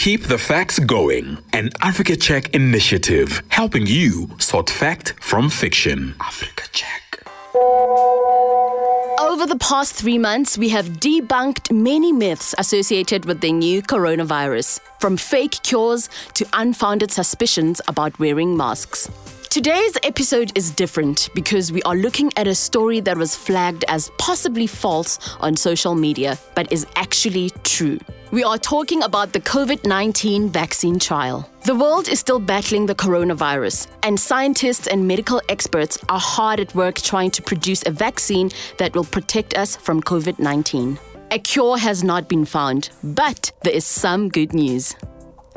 Keep the facts going, an Africa Check initiative, helping you sort fact from fiction. Africa Check. Over the past 3 months, we have debunked many myths associated with the new coronavirus, from fake cures to unfounded suspicions about wearing masks. Today's episode is different because we are looking at a story that was flagged as possibly false on social media, but is actually true. We are talking about the COVID-19 vaccine trial. The world is still battling the coronavirus, and scientists and medical experts are hard at work trying to produce a vaccine that will protect us from COVID-19. A cure has not been found, but there is some good news.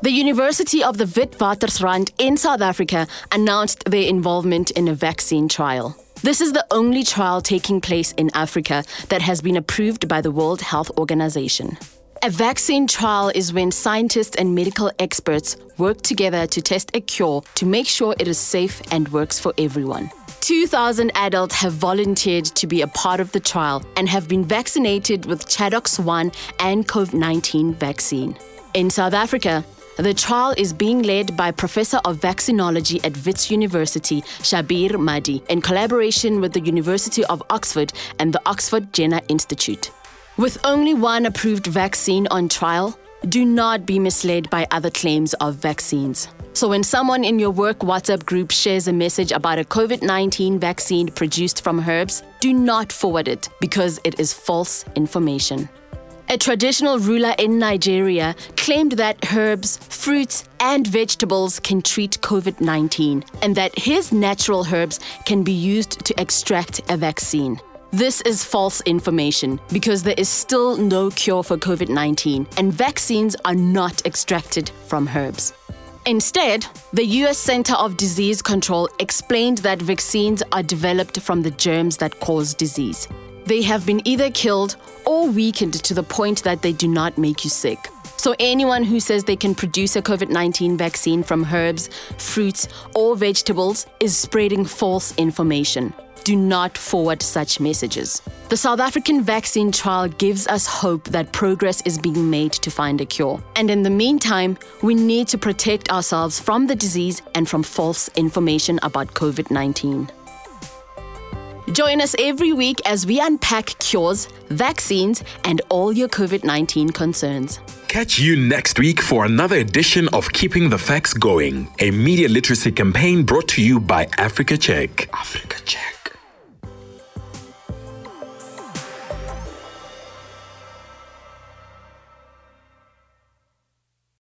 The University of the Witwatersrand in South Africa announced their involvement in a vaccine trial. This is the only trial taking place in Africa that has been approved by the World Health Organization. A vaccine trial is when scientists and medical experts work together to test a cure to make sure it is safe and works for everyone. 2,000 adults have volunteered to be a part of the trial and have been vaccinated with ChAdOx1 and COVID-19 vaccine. In South Africa, the trial is being led by Professor of Vaccinology at Wits University, Shabir Madi, in collaboration with the University of Oxford and the Oxford Jenner Institute. With only one approved vaccine on trial, do not be misled by other claims of vaccines. So when someone in your work WhatsApp group shares a message about a COVID-19 vaccine produced from herbs, do not forward it because it is false information. A traditional ruler in Nigeria claimed that herbs, fruits, and vegetables can treat COVID-19 and that his natural herbs can be used to extract a vaccine. This is false information because there is still no cure for COVID-19 and vaccines are not extracted from herbs. Instead, the US Center of Disease Control explained that vaccines are developed from the germs that cause disease. They have been either killed or weakened to the point that they do not make you sick. So anyone who says they can produce a COVID-19 vaccine from herbs, fruits, or vegetables is spreading false information. Do not forward such messages. The South African vaccine trial gives us hope that progress is being made to find a cure. And in the meantime, we need to protect ourselves from the disease and from false information about COVID-19. Join us every week as we unpack cures, vaccines, and all your COVID-19 concerns. Catch you next week for another edition of Keeping the Facts Going, a media literacy campaign brought to you by Africa Check. Africa Check.